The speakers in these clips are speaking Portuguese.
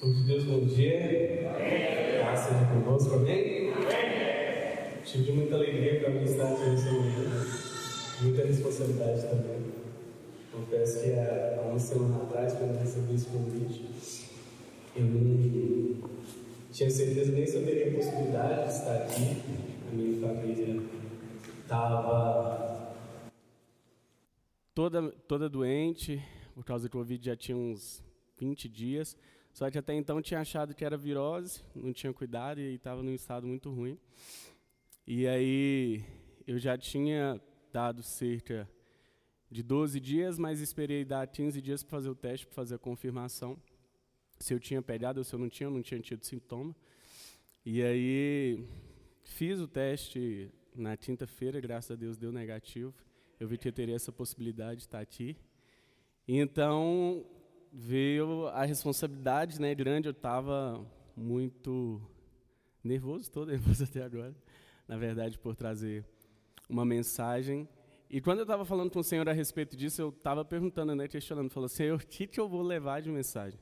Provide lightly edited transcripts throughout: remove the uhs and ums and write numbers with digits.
Povo de Deus, bom dia. Graça seja convosco, amém? Tive muita alegria para mim estar aqui nessa manhã, muita responsabilidade também. Confesso que há uma semana atrás, quando eu recebi esse convite, eu não tinha certeza nem se eu teria a possibilidade de estar aqui. A minha família estava toda doente, por causa do Covid já tinha uns 20 dias. Só que até então tinha achado que era virose, não tinha cuidado e estava num estado muito ruim. E aí eu já tinha dado cerca de 12 dias, mas esperei dar 15 dias para fazer o teste, para fazer a confirmação. Se eu tinha pegado ou se eu não tinha tido sintoma. E aí fiz o teste na quinta-feira, graças a Deus deu negativo. Eu vi que eu teria essa possibilidade de estar aqui. Então veio a responsabilidade, né, grande. Eu estava muito nervoso, estou nervoso até agora, na verdade, por trazer uma mensagem. E quando eu estava falando com o Senhor a respeito disso, eu estava perguntando, né, questionando, falando, Senhor, o que eu vou levar de mensagem?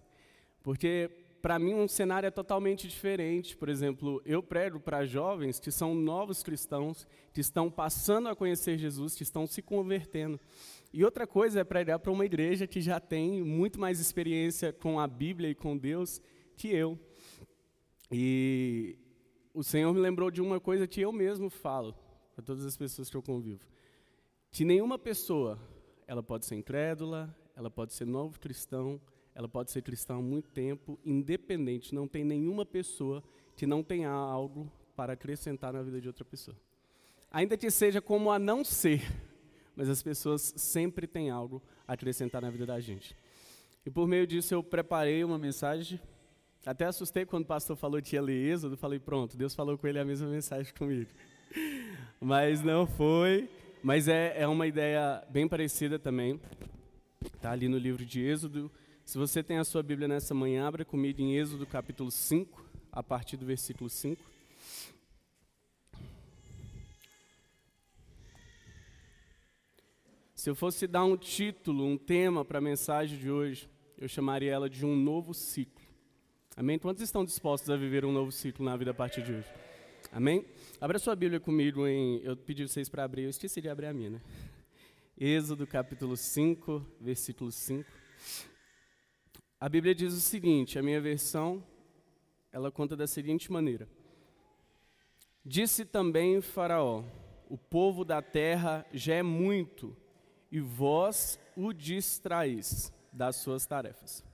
Porque, para mim, um cenário é totalmente diferente. Por exemplo, eu prego para jovens que são novos cristãos, que estão passando a conhecer Jesus, que estão se convertendo. E outra coisa é pregar para uma igreja que já tem muito mais experiência com a Bíblia e com Deus que eu. E o Senhor me lembrou de uma coisa que eu mesmo falo para todas as pessoas que eu convivo. Que nenhuma pessoa, ela pode ser incrédula, ela pode ser novo cristão, ela pode ser cristã há muito tempo, independente. Não tem nenhuma pessoa que não tenha algo para acrescentar na vida de outra pessoa. Ainda que seja como a não ser, mas as pessoas sempre têm algo a acrescentar na vida da gente. E por meio disso eu preparei uma mensagem, até assustei quando o pastor falou que ia ler Êxodo, falei, pronto, Deus falou com ele a mesma mensagem comigo. Mas não foi, mas é uma ideia bem parecida também, está ali no livro de Êxodo. Se você tem a sua Bíblia nessa manhã, abra comigo em Êxodo capítulo 5, a partir do versículo 5. Se eu fosse dar um título, um tema para a mensagem de hoje, eu chamaria ela de um novo ciclo. Amém? Quantos estão dispostos a viver um novo ciclo na vida a partir de hoje? Amém? Abra sua Bíblia comigo em... Eu pedi vocês para abrir, eu esqueci de abrir a minha, né? Êxodo capítulo 5, versículo 5. A Bíblia diz o seguinte, a minha versão, ela conta da seguinte maneira. Disse também Faraó, o povo da terra já é muito... e vós o distraís das suas tarefas.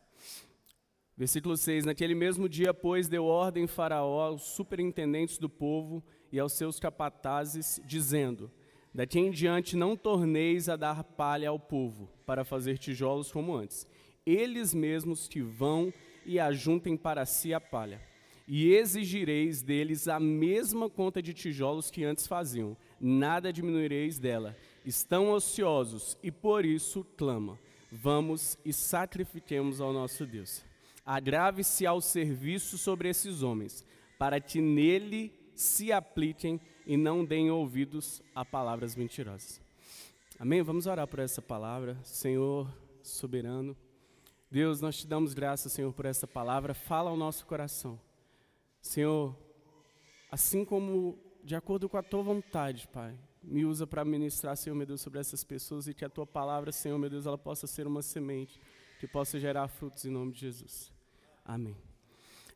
Versículo 6, naquele mesmo dia, pois, deu ordem Faraó aos superintendentes do povo e aos seus capatazes, dizendo, daqui em diante não torneis a dar palha ao povo, para fazer tijolos como antes. Eles mesmos que vão e ajuntem para si a palha. E exigireis deles a mesma conta de tijolos que antes faziam, nada diminuireis dela. Estão ociosos e por isso clama, vamos e sacrifiquemos ao nosso Deus. Agrave-se ao serviço sobre esses homens, para que nele se apliquem e não deem ouvidos a palavras mentirosas. Amém? Vamos orar por essa palavra. Senhor soberano, Deus, nós te damos graças, Senhor, por essa palavra. Fala ao nosso coração. Senhor, assim como de acordo com a tua vontade, Pai, me usa para ministrar, Senhor, meu Deus, sobre essas pessoas e que a Tua palavra, Senhor, meu Deus, ela possa ser uma semente, que possa gerar frutos em nome de Jesus. Amém.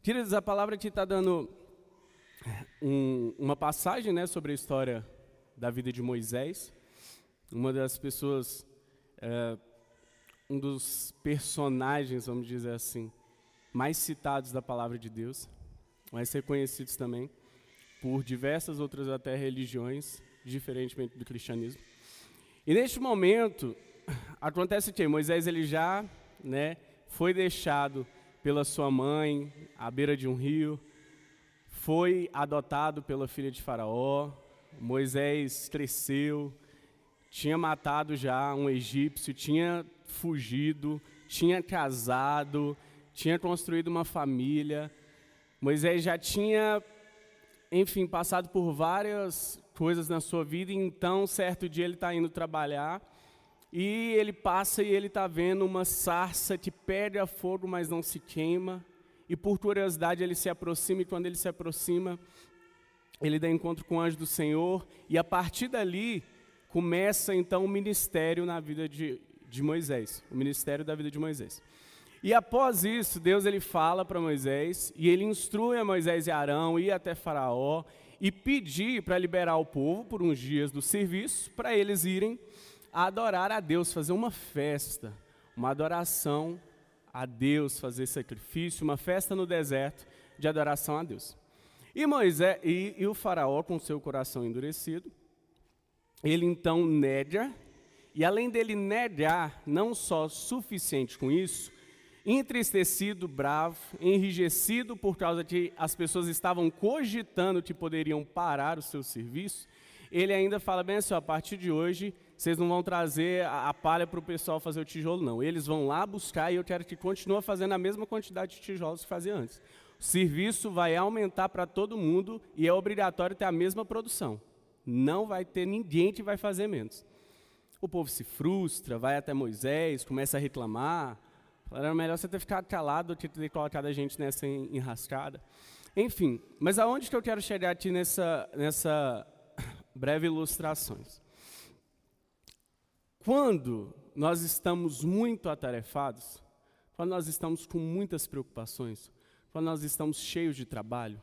Queridos, a palavra aqui está dando uma passagem, né, sobre a história da vida de Moisés. Uma das pessoas, um dos personagens, vamos dizer assim, mais citados da palavra de Deus, mas reconhecidos também por diversas outras até religiões, diferentemente do cristianismo. E neste momento, acontece que Moisés ele já, né, foi deixado pela sua mãe à beira de um rio, foi adotado pela filha de Faraó, Moisés cresceu, tinha matado já um egípcio, tinha fugido, tinha casado, tinha construído uma família, Moisés já tinha, enfim, passado por várias coisas na sua vida, e então, certo dia, ele está indo trabalhar, e ele passa e ele está vendo uma sarça que pega fogo, mas não se queima, e por curiosidade ele se aproxima, e quando ele se aproxima, ele dá encontro com o anjo do Senhor, e a partir dali começa então o ministério na vida de Moisés, o ministério da vida de Moisés. E após isso, Deus ele fala para Moisés, e ele instrui a Moisés e Arão ir até Faraó e pedir para liberar o povo por uns dias do serviço, para eles irem adorar a Deus, fazer uma festa, uma adoração a Deus, fazer sacrifício, uma festa no deserto de adoração a Deus. E Moisés e o Faraó, com seu coração endurecido, ele então nega, e além dele negar, não só suficiente com isso, entristecido, bravo, enrijecido por causa que as pessoas estavam cogitando que poderiam parar o seu serviço, ele ainda fala bem assim, a partir de hoje, vocês não vão trazer a palha para o pessoal fazer o tijolo, não. Eles vão lá buscar e eu quero que continue fazendo a mesma quantidade de tijolos que fazia antes. O serviço vai aumentar para todo mundo e é obrigatório ter a mesma produção. Não vai ter ninguém que vai fazer menos. O povo se frustra, vai até Moisés, começa a reclamar, era melhor você ter ficado calado do que ter colocado a gente nessa enrascada. Enfim, mas aonde que eu quero chegar aqui nessa breve ilustrações? Quando nós estamos muito atarefados, quando nós estamos com muitas preocupações, quando nós estamos cheios de trabalho,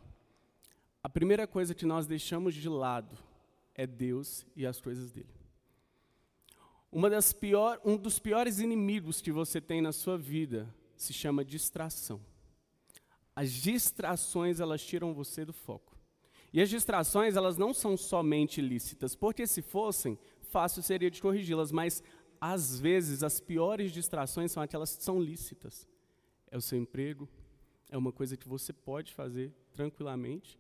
a primeira coisa que nós deixamos de lado é Deus e as coisas dele. Um dos piores inimigos que você tem na sua vida se chama distração. As distrações, elas tiram você do foco. E as distrações, elas não são somente ilícitas, porque se fossem, fácil seria de corrigi-las, mas às vezes as piores distrações são aquelas que são lícitas. É o seu emprego, é uma coisa que você pode fazer tranquilamente,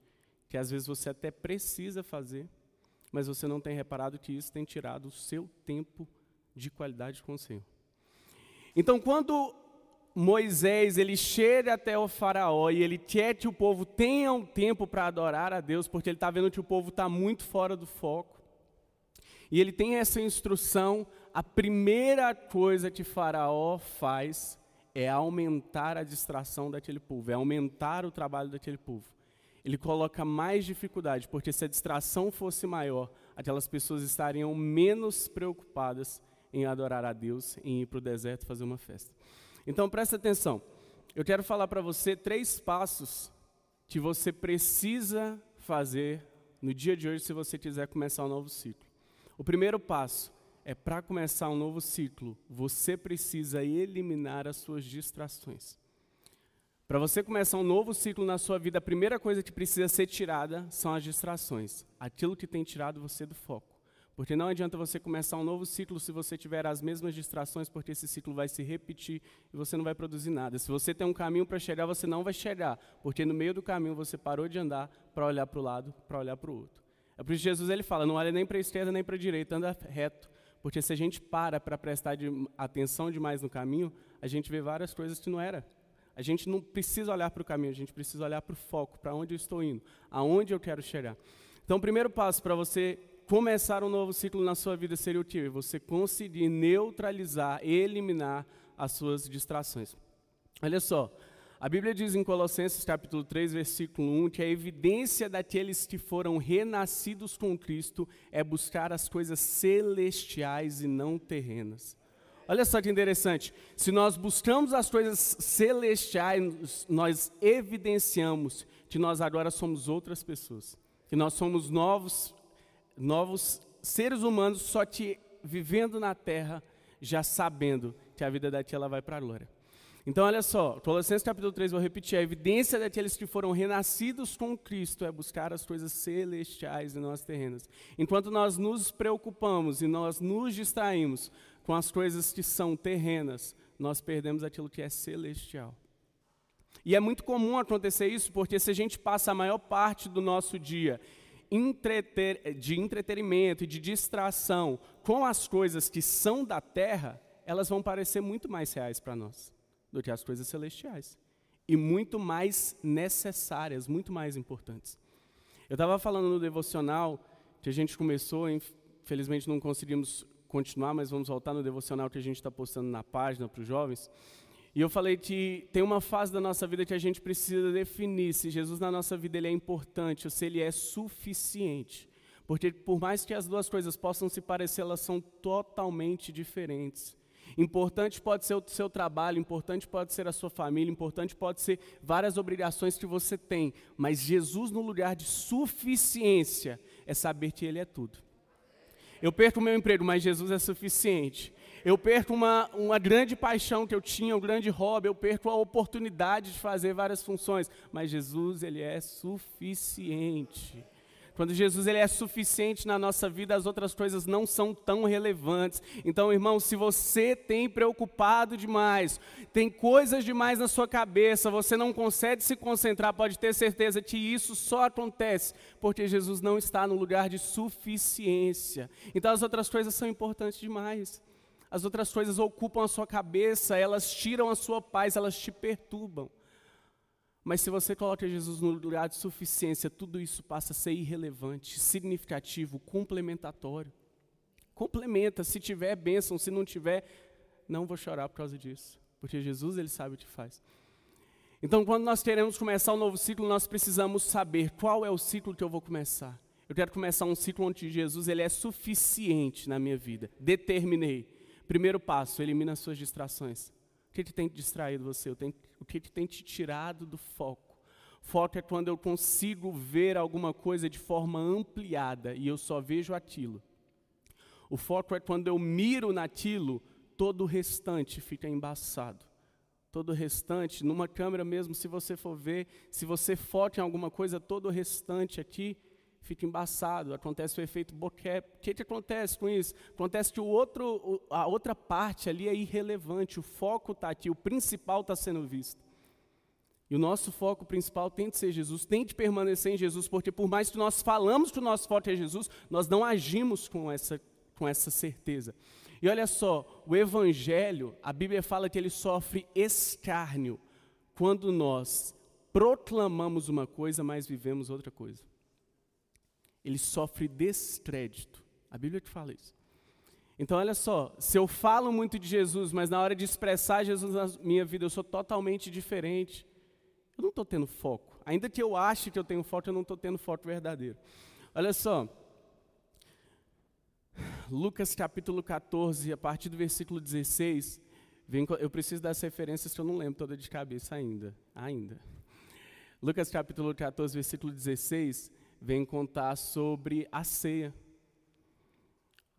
que às vezes você até precisa fazer, mas você não tem reparado que isso tem tirado o seu tempo de qualidade com o Senhor. Então, quando Moisés ele chega até o Faraó e ele quer que o povo tenha um tempo para adorar a Deus, porque ele está vendo que o povo está muito fora do foco, e ele tem essa instrução, a primeira coisa que Faraó faz é aumentar a distração daquele povo, é aumentar o trabalho daquele povo. Ele coloca mais dificuldade, porque se a distração fosse maior, aquelas pessoas estariam menos preocupadas em adorar a Deus, em ir para o deserto fazer uma festa. Então, presta atenção. Eu quero falar para você 3 passos que você precisa fazer no dia de hoje, se você quiser começar um novo ciclo. O primeiro passo é, para começar um novo ciclo, você precisa eliminar as suas distrações. Para você começar um novo ciclo na sua vida, a primeira coisa que precisa ser tirada são as distrações. Aquilo que tem tirado você do foco. Porque não adianta você começar um novo ciclo se você tiver as mesmas distrações, porque esse ciclo vai se repetir e você não vai produzir nada. Se você tem um caminho para chegar, você não vai chegar, porque no meio do caminho você parou de andar para olhar para o lado, para olhar para o outro. É por isso que Jesus ele fala, não olha nem para a esquerda nem para a direita, anda reto. Porque se a gente para prestar atenção demais no caminho, a gente vê várias coisas que não era. A gente não precisa olhar para o caminho, a gente precisa olhar para o foco, para onde eu estou indo, aonde eu quero chegar. Então, o primeiro passo para você começar um novo ciclo na sua vida seria o quê? Você conseguir neutralizar, eliminar as suas distrações. Olha só, a Bíblia diz em Colossenses capítulo 3, versículo 1, que a evidência daqueles que foram renascidos com Cristo é buscar as coisas celestiais e não terrenas. Olha só que interessante, se nós buscamos as coisas celestiais, nós evidenciamos que nós agora somos outras pessoas, que nós somos novos seres humanos, só que vivendo na terra, já sabendo que a vida daqui ela vai para a glória. Então olha só, Colossenses capítulo 3, vou repetir, a evidência daqueles que foram renascidos com Cristo é buscar as coisas celestiais e não as terrenas. Enquanto nós nos preocupamos e nós nos distraímos com as coisas que são terrenas, nós perdemos aquilo que é celestial. E é muito comum acontecer isso, porque se a gente passa a maior parte do nosso dia de entretenimento e de distração com as coisas que são da terra, elas vão parecer muito mais reais para nós do que as coisas celestiais. E muito mais necessárias, muito mais importantes. Eu estava falando no devocional, que a gente começou, infelizmente não conseguimos continuar, mas vamos voltar no devocional que a gente está postando na página para os jovens. E eu falei que tem uma fase da nossa vida que a gente precisa definir se Jesus na nossa vida ele é importante ou se ele é suficiente. Porque por mais que as duas coisas possam se parecer, elas são totalmente diferentes. Importante pode ser o seu trabalho, importante pode ser a sua família, importante pode ser várias obrigações que você tem. Mas Jesus no lugar de suficiência é saber que ele é tudo. Eu perco o meu emprego, mas Jesus é suficiente. Eu perco uma grande paixão que eu tinha, um grande hobby, eu perco a oportunidade de fazer várias funções, mas Jesus, ele é suficiente. Quando Jesus ele é suficiente na nossa vida, as outras coisas não são tão relevantes. Então, irmão, se você tem preocupado demais, tem coisas demais na sua cabeça, você não consegue se concentrar, pode ter certeza que isso só acontece porque Jesus não está no lugar de suficiência. Então, as outras coisas são importantes demais. As outras coisas ocupam a sua cabeça, elas tiram a sua paz, elas te perturbam. Mas se você coloca Jesus no lugar de suficiência, tudo isso passa a ser irrelevante, significativo, complementatório. Complementa, se tiver bênção, se não tiver, não vou chorar por causa disso. Porque Jesus, ele sabe o que faz. Então, quando nós queremos começar um novo ciclo, nós precisamos saber qual é o ciclo que eu vou começar. Eu quero começar um ciclo onde Jesus ele é suficiente na minha vida. Determinei. Primeiro passo, elimina as suas distrações. O que tem distraído você? O que tem te tirado do foco? Foco é quando eu consigo ver alguma coisa de forma ampliada e eu só vejo aquilo. O foco é quando eu miro naquilo, todo o restante fica embaçado. Todo o restante, numa câmera mesmo, se você for ver, se você foca em alguma coisa, todo o restante aqui fica embaçado, acontece o efeito bokeh. O que acontece com isso? Acontece que a outra parte ali é irrelevante, o foco está aqui, o principal está sendo visto. E o nosso foco principal tem de ser Jesus, tem de permanecer em Jesus, porque por mais que nós falamos que o nosso foco é Jesus, nós não agimos com essa certeza. E olha só, o Evangelho, a Bíblia fala que ele sofre escárnio quando nós proclamamos uma coisa, mas vivemos outra coisa. Ele sofre descrédito. A Bíblia te fala isso. Então, olha só, se eu falo muito de Jesus, mas na hora de expressar Jesus na minha vida, eu sou totalmente diferente, eu não estou tendo foco. Ainda que eu ache que eu tenho foco, eu não estou tendo foco verdadeiro. Olha só, Lucas capítulo 14, a partir do versículo 16, eu preciso das referências que eu não lembro toda de cabeça ainda. Lucas capítulo 14, versículo 16, vem contar sobre a ceia.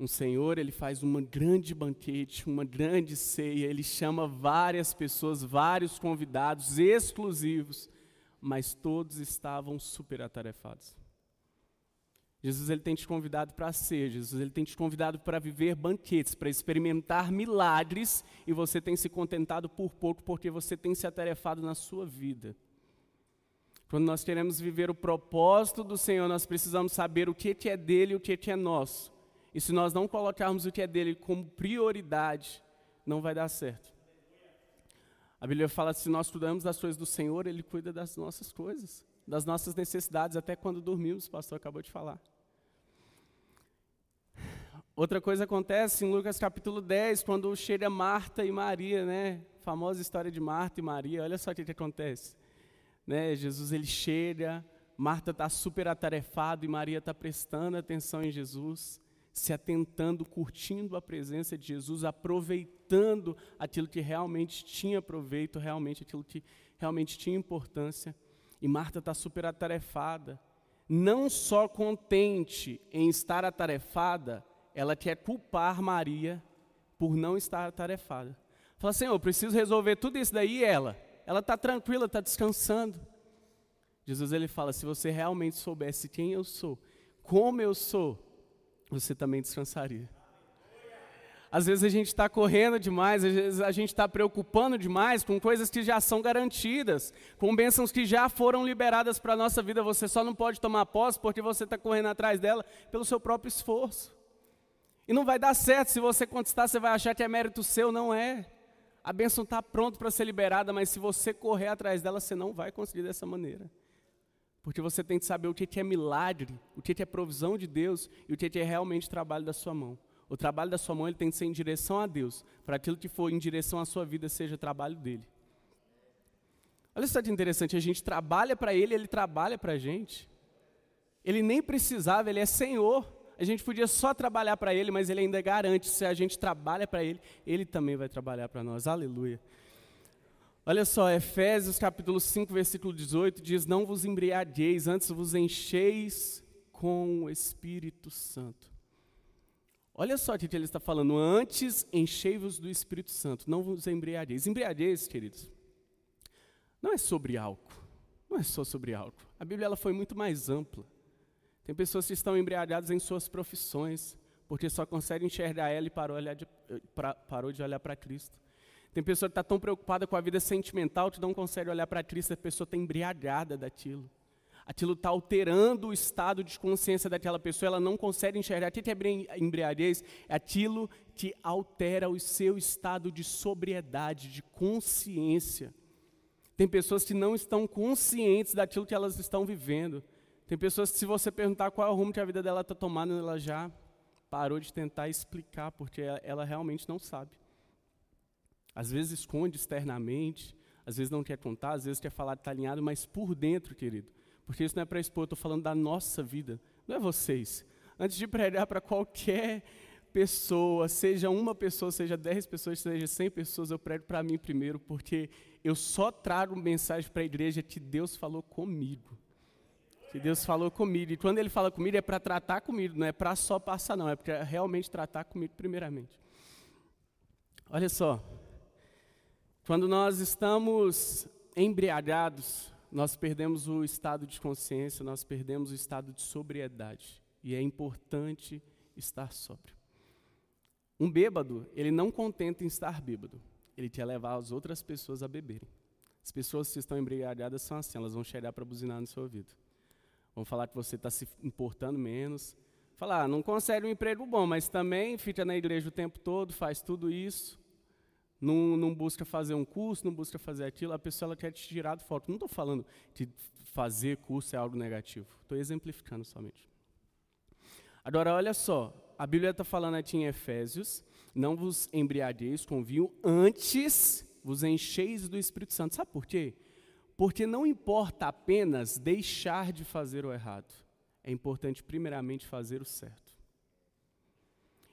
Um senhor, ele faz uma grande banquete, uma grande ceia, ele chama várias pessoas, vários convidados exclusivos, mas todos estavam super atarefados. Jesus, ele tem te convidado para a ceia, Jesus, ele tem te convidado para viver banquetes, para experimentar milagres, e você tem se contentado por pouco, porque você tem se atarefado na sua vida. Quando nós queremos viver o propósito do Senhor, nós precisamos saber o que é dele e o que é nosso. E se nós não colocarmos o que é dele como prioridade, não vai dar certo. A Bíblia fala que se nós cuidamos das coisas do Senhor, ele cuida das nossas coisas, das nossas necessidades, até quando dormimos, o pastor acabou de falar. Outra coisa acontece em Lucas capítulo 10, quando chega Marta e Maria, né? Famosa história de Marta e Maria, olha só o que acontece. Né, Jesus ele chega, Marta está super atarefada e Maria está prestando atenção em Jesus, se atentando, curtindo a presença de Jesus, aproveitando aquilo que realmente tinha proveito, realmente aquilo que realmente tinha importância. E Marta está super atarefada, não só contente em estar atarefada, ela quer culpar Maria por não estar atarefada. Fala assim, eu preciso resolver tudo isso daí e ela está tranquila, está descansando. Jesus ele fala, se você realmente soubesse quem eu sou, como eu sou, você também descansaria. Às vezes a gente está correndo demais, às vezes a gente está preocupando demais com coisas que já são garantidas, com bênçãos que já foram liberadas para a nossa vida, você só não pode tomar posse porque você está correndo atrás dela pelo seu próprio esforço. E não vai dar certo, se você contestar, você vai achar que é mérito seu, não é. A bênção está pronta para ser liberada, mas se você correr atrás dela, você não vai conseguir dessa maneira. Porque você tem que saber o que é milagre, o que é provisão de Deus e o que é realmente trabalho da sua mão. O trabalho da sua mão ele tem que ser em direção a Deus, para aquilo que for em direção à sua vida seja trabalho dele. Olha só que interessante, a gente trabalha para ele, ele trabalha para a gente. Ele nem precisava, ele é Senhor. A gente podia só trabalhar para ele, mas ele ainda garante, se a gente trabalha para ele, ele também vai trabalhar para nós. Aleluia. Olha só, Efésios capítulo 5, versículo 18 diz: não vos embriagueis, antes vos encheis com o Espírito Santo. Olha só o que ele está falando, antes enchei-vos do Espírito Santo, não vos embriagueis. Embriagueis, queridos, não é sobre álcool, não é só sobre álcool. A Bíblia ela foi muito mais ampla. Tem pessoas que estão embriagadas em suas profissões, porque só conseguem enxergar ela e parou de olhar para Cristo. Tem pessoa que está tão preocupada com a vida sentimental que não consegue olhar para Cristo, a pessoa está embriagada daquilo. Aquilo está alterando o estado de consciência daquela pessoa, ela não consegue enxergar. O que é embriaguez? É aquilo que altera o seu estado de sobriedade, de consciência. Tem pessoas que não estão conscientes daquilo que elas estão vivendo. Tem pessoas que, se você perguntar qual é o rumo que a vida dela está tomando, ela já parou de tentar explicar, porque ela realmente não sabe. Às vezes esconde externamente, às vezes não quer contar, às vezes quer falar que está alinhado, mas por dentro, querido. Porque isso não é para expor, eu estou falando da nossa vida, não é vocês. Antes de pregar para qualquer pessoa, seja uma pessoa, seja 10 pessoas, seja 100 pessoas, eu prego para mim primeiro, porque eu só trago mensagem para a igreja que Deus falou comigo. Que Deus falou comigo, e quando ele fala comigo é para tratar comigo, não é para só passar não, é para realmente tratar comigo primeiramente. Olha só, quando nós estamos embriagados, nós perdemos o estado de consciência, nós perdemos o estado de sobriedade, e é importante estar sóbrio. Um bêbado, ele não contenta em estar bêbado, ele quer levar as outras pessoas a beberem. As pessoas que estão embriagadas são assim, elas vão chegar para buzinar no seu ouvido. Vão falar que você está se importando menos. Falar, não consegue um emprego bom, mas também fica na igreja o tempo todo, faz tudo isso. Não busca fazer um curso, não busca fazer aquilo. A pessoa ela quer te tirar do foco. Não estou falando que fazer curso é algo negativo. Estou exemplificando somente. Agora, olha só. A Bíblia está falando aqui em Efésios. Não vos embriagueis com vinho, antes vos encheis do Espírito Santo. Sabe por quê? Porque não importa apenas deixar de fazer o errado. É importante, primeiramente, fazer o certo.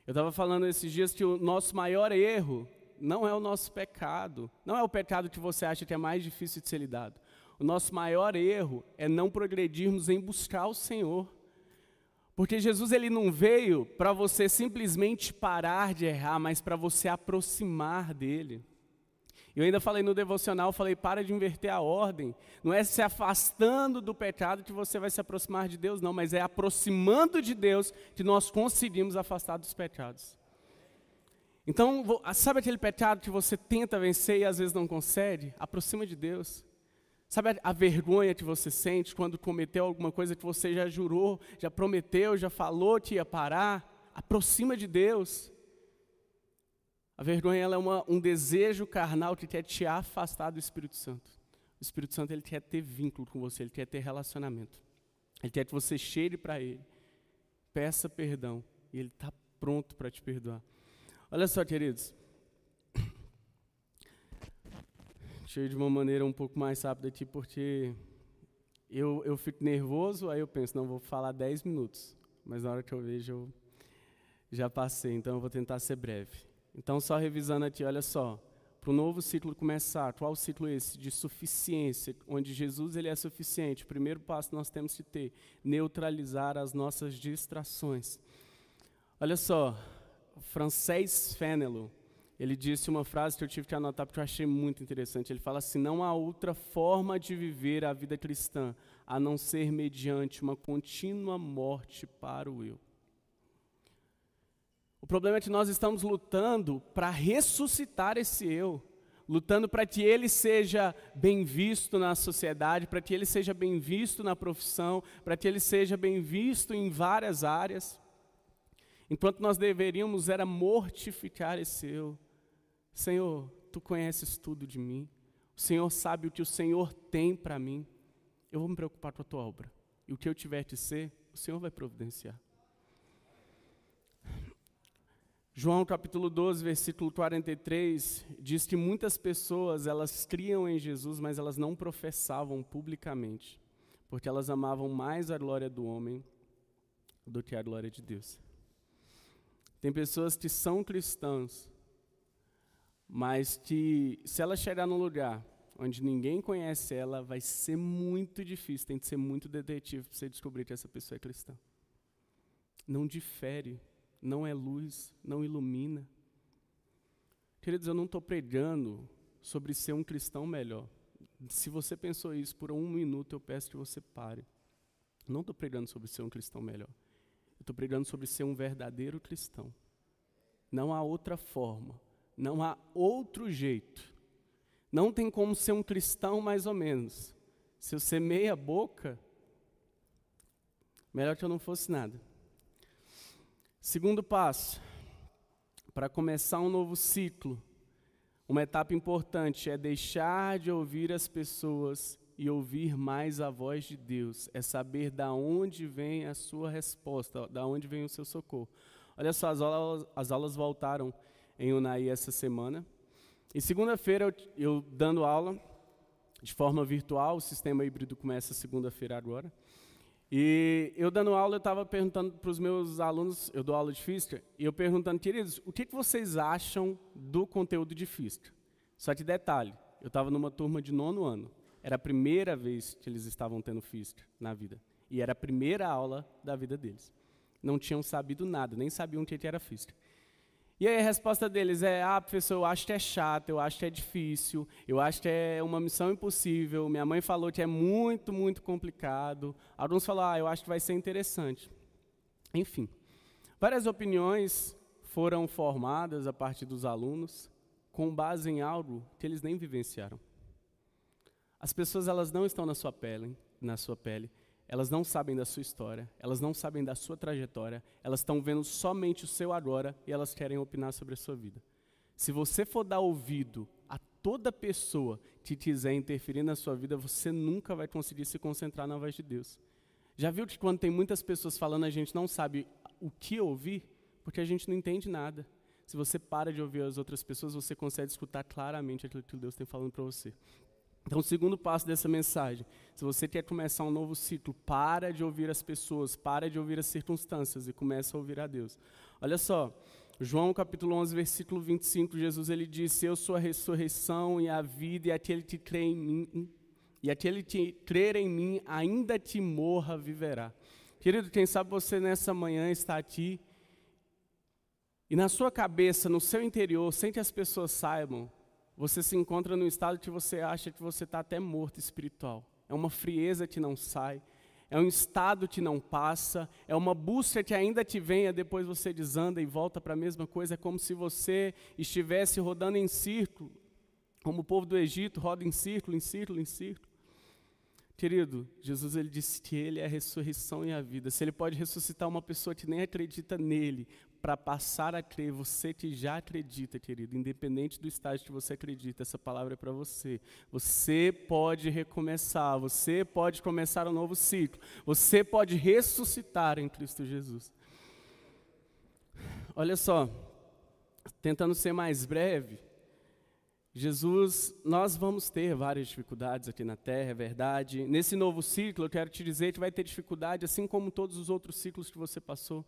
Eu estava falando esses dias que o nosso maior erro não é o nosso pecado. Não é o pecado que você acha que é mais difícil de ser lidado. O nosso maior erro é não progredirmos em buscar o Senhor. Porque Jesus ele não veio para você simplesmente parar de errar, mas para você aproximar dele. Eu ainda falei no devocional, falei, para de inverter a ordem. Não é se afastando do pecado que você vai se aproximar de Deus, não. Mas é aproximando de Deus que nós conseguimos afastar dos pecados. Então, sabe aquele pecado que você tenta vencer e às vezes não consegue? Aproxima de Deus. Sabe a vergonha que você sente quando cometeu alguma coisa que você já jurou, já prometeu, já falou que ia parar? Aproxima de Deus. A vergonha ela é um desejo carnal que quer te afastar do Espírito Santo. O Espírito Santo ele quer ter vínculo com você, ele quer ter relacionamento. Ele quer que você cheire para ele, peça perdão, e ele está pronto para te perdoar. Olha só, queridos. Deixa eu ir de uma maneira um pouco mais rápida aqui, porque eu fico nervoso, aí eu penso, não, vou falar 10 minutos. Mas na hora que eu vejo, eu já passei, então eu vou tentar ser breve. Então, só revisando aqui, olha só, para o novo ciclo começar, qual ciclo é esse? De suficiência, onde Jesus ele é suficiente. O primeiro passo que nós temos que ter, neutralizar as nossas distrações. Olha só, Francesc Fénelon, ele disse uma frase que eu tive que anotar porque eu achei muito interessante. Ele fala assim, não há outra forma de viver a vida cristã, a não ser mediante uma contínua morte para o eu. O problema é que nós estamos lutando para ressuscitar esse eu, lutando para que ele seja bem visto na sociedade, para que ele seja bem visto na profissão, para que ele seja bem visto em várias áreas, enquanto nós deveríamos era mortificar esse eu. Senhor, Tu conheces tudo de mim, o Senhor sabe o que o Senhor tem para mim, eu vou me preocupar com a Tua obra, e o que eu tiver de ser, o Senhor vai providenciar. João capítulo 12, versículo 43, diz que muitas pessoas, elas criam em Jesus, mas elas não professavam publicamente, porque elas amavam mais a glória do homem do que a glória de Deus. Tem pessoas que são cristãos, mas que se ela chegar num lugar onde ninguém conhece ela, vai ser muito difícil, tem que ser muito detetive para você descobrir que essa pessoa é cristã. Não difere. Não é luz, não ilumina. Queridos, eu não estou pregando sobre ser um cristão melhor. Se você pensou isso por um minuto, eu peço que você pare. Não estou pregando sobre ser um cristão melhor. Eu estou pregando sobre ser um verdadeiro cristão. Não há outra forma, não há outro jeito. Não tem como ser um cristão mais ou menos. Se eu ser meia boca, melhor que eu não fosse nada. Segundo passo, para começar um novo ciclo, uma etapa importante é deixar de ouvir as pessoas e ouvir mais a voz de Deus. É saber da onde vem a sua resposta, da onde vem o seu socorro. Olha só, as aulas voltaram em Unaí essa semana. E segunda-feira eu dando aula de forma virtual, o sistema híbrido começa segunda-feira agora. E eu dando aula, eu estava perguntando para os meus alunos, eu dou aula de física, e eu perguntando, queridos, o que vocês acham do conteúdo de física? Só que detalhe, eu estava numa turma de 9º ano, era a primeira vez que eles estavam tendo física na vida, e era a primeira aula da vida deles. Não tinham sabido nada, nem sabiam o que era física. E aí a resposta deles é, professor, eu acho que é chato, eu acho que é difícil, eu acho que é uma missão impossível, minha mãe falou que é muito, muito complicado. Alguns falaram, eu acho que vai ser interessante. Enfim, várias opiniões foram formadas a partir dos alunos com base em algo que eles nem vivenciaram. As pessoas, elas não estão na sua pele. Elas não sabem da sua história, elas não sabem da sua trajetória, elas estão vendo somente o seu agora e elas querem opinar sobre a sua vida. Se você for dar ouvido a toda pessoa que quiser interferir na sua vida, você nunca vai conseguir se concentrar na voz de Deus. Já viu que quando tem muitas pessoas falando, a gente não sabe o que ouvir, porque a gente não entende nada. Se você para de ouvir as outras pessoas, você consegue escutar claramente aquilo que Deus tem falando para você. Então, o segundo passo dessa mensagem, se você quer começar um novo ciclo, para de ouvir as pessoas, para de ouvir as circunstâncias e começa a ouvir a Deus. Olha só, João capítulo 11, versículo 25, Jesus ele disse, eu sou a ressurreição e a vida, e aquele que crer em mim, ainda que morra, viverá. Querido, quem sabe você nessa manhã está aqui e na sua cabeça, no seu interior, sem que as pessoas saibam, você se encontra num estado que você acha que você está até morto espiritual. É uma frieza que não sai, é um estado que não passa, é uma busca que ainda te venha, depois você desanda e volta para a mesma coisa. É como se você estivesse rodando em círculo, como o povo do Egito roda em círculo, em círculo, em círculo. Querido, Jesus ele disse que ele é a ressurreição e a vida. Se ele pode ressuscitar uma pessoa que nem acredita nele, para passar a crer, você que já acredita, querido, independente do estágio que você acredita, essa palavra é para você. Você pode recomeçar, você pode começar um novo ciclo, você pode ressuscitar em Cristo Jesus. Olha só, tentando ser mais breve, Jesus, nós vamos ter várias dificuldades aqui na Terra, é verdade. Nesse novo ciclo, eu quero te dizer que vai ter dificuldade, assim como todos os outros ciclos que você passou.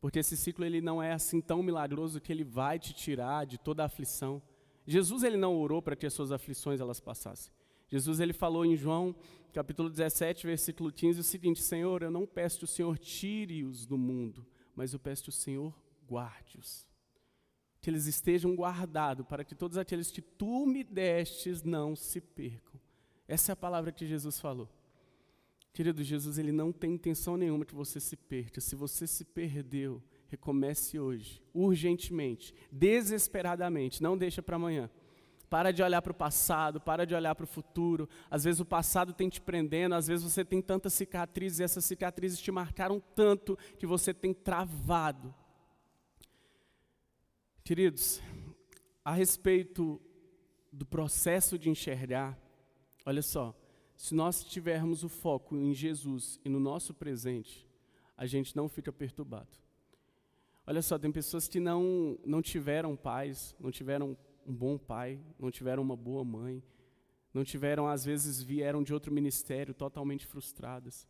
Porque esse ciclo ele não é assim tão milagroso que ele vai te tirar de toda a aflição. Jesus ele não orou para que as suas aflições elas passassem. Jesus ele falou em João, capítulo 17, versículo 15, o seguinte, Senhor, eu não peço que o Senhor tire-os do mundo, mas eu peço que o Senhor guarde-os. Que eles estejam guardados, para que todos aqueles que tu me destes não se percam. Essa é a palavra que Jesus falou. Querido, Jesus ele não tem intenção nenhuma que você se perca. Se você se perdeu, recomece hoje, urgentemente, desesperadamente, não deixa para amanhã. Para de olhar para o passado, para de olhar para o futuro. Às vezes o passado tem te prendendo, às vezes você tem tantas cicatrizes, e essas cicatrizes te marcaram tanto que você tem travado. Queridos, a respeito do processo de enxergar, olha só, se nós tivermos o foco em Jesus e no nosso presente, a gente não fica perturbado. Olha só, tem pessoas que não tiveram pais, não tiveram um bom pai, não tiveram uma boa mãe, não tiveram, às vezes vieram de outro ministério totalmente frustradas.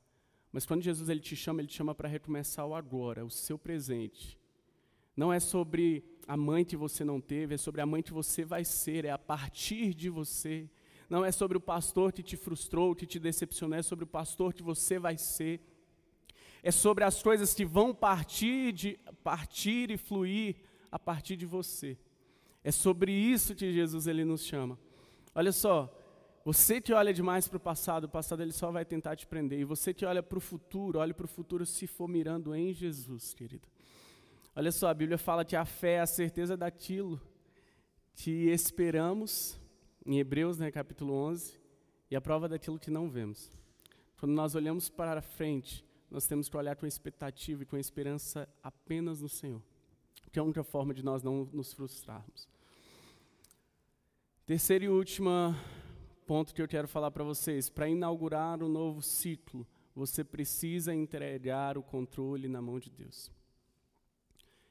Mas quando Jesus ele te chama para recomeçar o agora, o seu presente. Não é sobre a mãe que você não teve, é sobre a mãe que você vai ser, é a partir de você. Não é sobre o pastor que te frustrou, que te decepcionou, é sobre o pastor que você vai ser. É sobre as coisas que vão partir e fluir a partir de você. É sobre isso que Jesus ele nos chama. Olha só, você que olha demais para o passado ele só vai tentar te prender. E você que olha para o futuro se for mirando em Jesus, querido. Olha só, a Bíblia fala que a fé é a certeza daquilo que esperamos, em Hebreus, né, capítulo 11, e a prova daquilo que não vemos. Quando nós olhamos para a frente, nós temos que olhar com expectativa e com esperança apenas no Senhor, que é a única forma de nós não nos frustrarmos. Terceiro e último ponto que eu quero falar para vocês: para inaugurar um novo ciclo, você precisa entregar o controle na mão de Deus.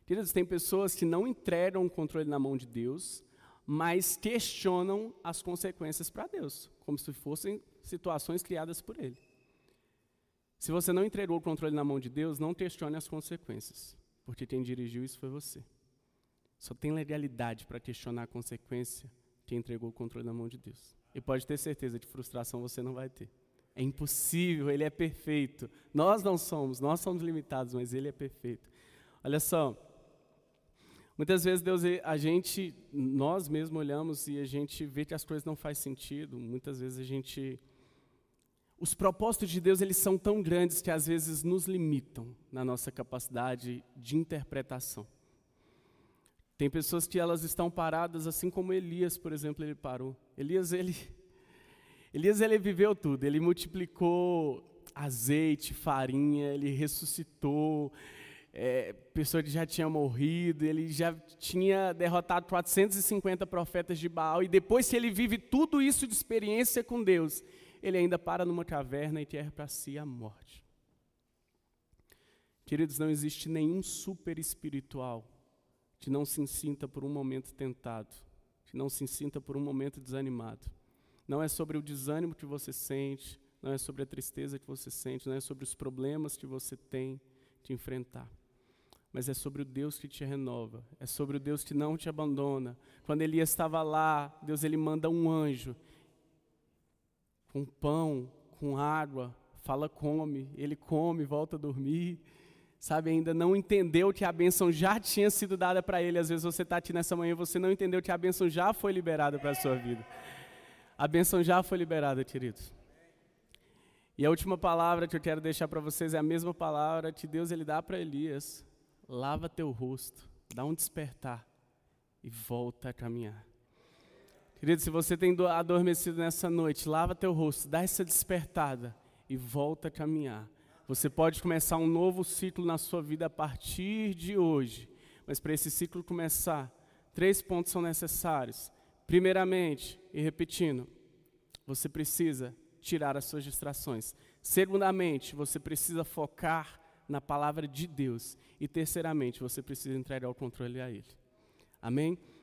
Queridos, tem pessoas que não entregam o controle na mão de Deus, mas questionam as consequências para Deus, como se fossem situações criadas por Ele. Se você não entregou o controle na mão de Deus, não questione as consequências, porque quem dirigiu isso foi você. Só tem legalidade para questionar a consequência quem entregou o controle na mão de Deus. E pode ter certeza de frustração você não vai ter. É impossível, Ele é perfeito. Nós não somos, nós somos limitados, mas Ele é perfeito. Olha só, muitas vezes nós mesmos olhamos e a gente vê que as coisas não fazem sentido. Muitas vezes os propósitos de Deus, eles são tão grandes que às vezes nos limitam na nossa capacidade de interpretação. Tem pessoas que elas estão paradas, assim como Elias, por exemplo, ele parou. Elias, ele viveu tudo, ele multiplicou azeite, farinha, ele ressuscitou, pessoa que já tinha morrido, ele já tinha derrotado 450 profetas de Baal, e depois que ele vive tudo isso de experiência com Deus, ele ainda para numa caverna e quer para si a morte. Queridos, não existe nenhum super espiritual que não se sinta por um momento tentado, que não se sinta por um momento desanimado. Não é sobre o desânimo que você sente, não é sobre a tristeza que você sente, não é sobre os problemas que você tem que enfrentar. Mas é sobre o Deus que te renova, é sobre o Deus que não te abandona. Quando Elias estava lá, Deus ele manda um anjo, com pão, com água, fala come, ele come, volta a dormir, sabe, ainda não entendeu que a bênção já tinha sido dada para ele. Às vezes você está aqui nessa manhã e você não entendeu que a bênção já foi liberada para a sua vida. A bênção já foi liberada, queridos. E a última palavra que eu quero deixar para vocês é a mesma palavra que Deus ele dá para Elias: lava teu rosto, dá um despertar e volta a caminhar. Querido, se você tem adormecido nessa noite, lava teu rosto, dá essa despertada e volta a caminhar. Você pode começar um novo ciclo na sua vida a partir de hoje. Mas para esse ciclo começar, 3 pontos são necessários. Primeiramente, e repetindo, você precisa tirar as suas distrações. Segundamente, você precisa focar na palavra de Deus. E terceiramente, você precisa entregar o controle a Ele. Amém?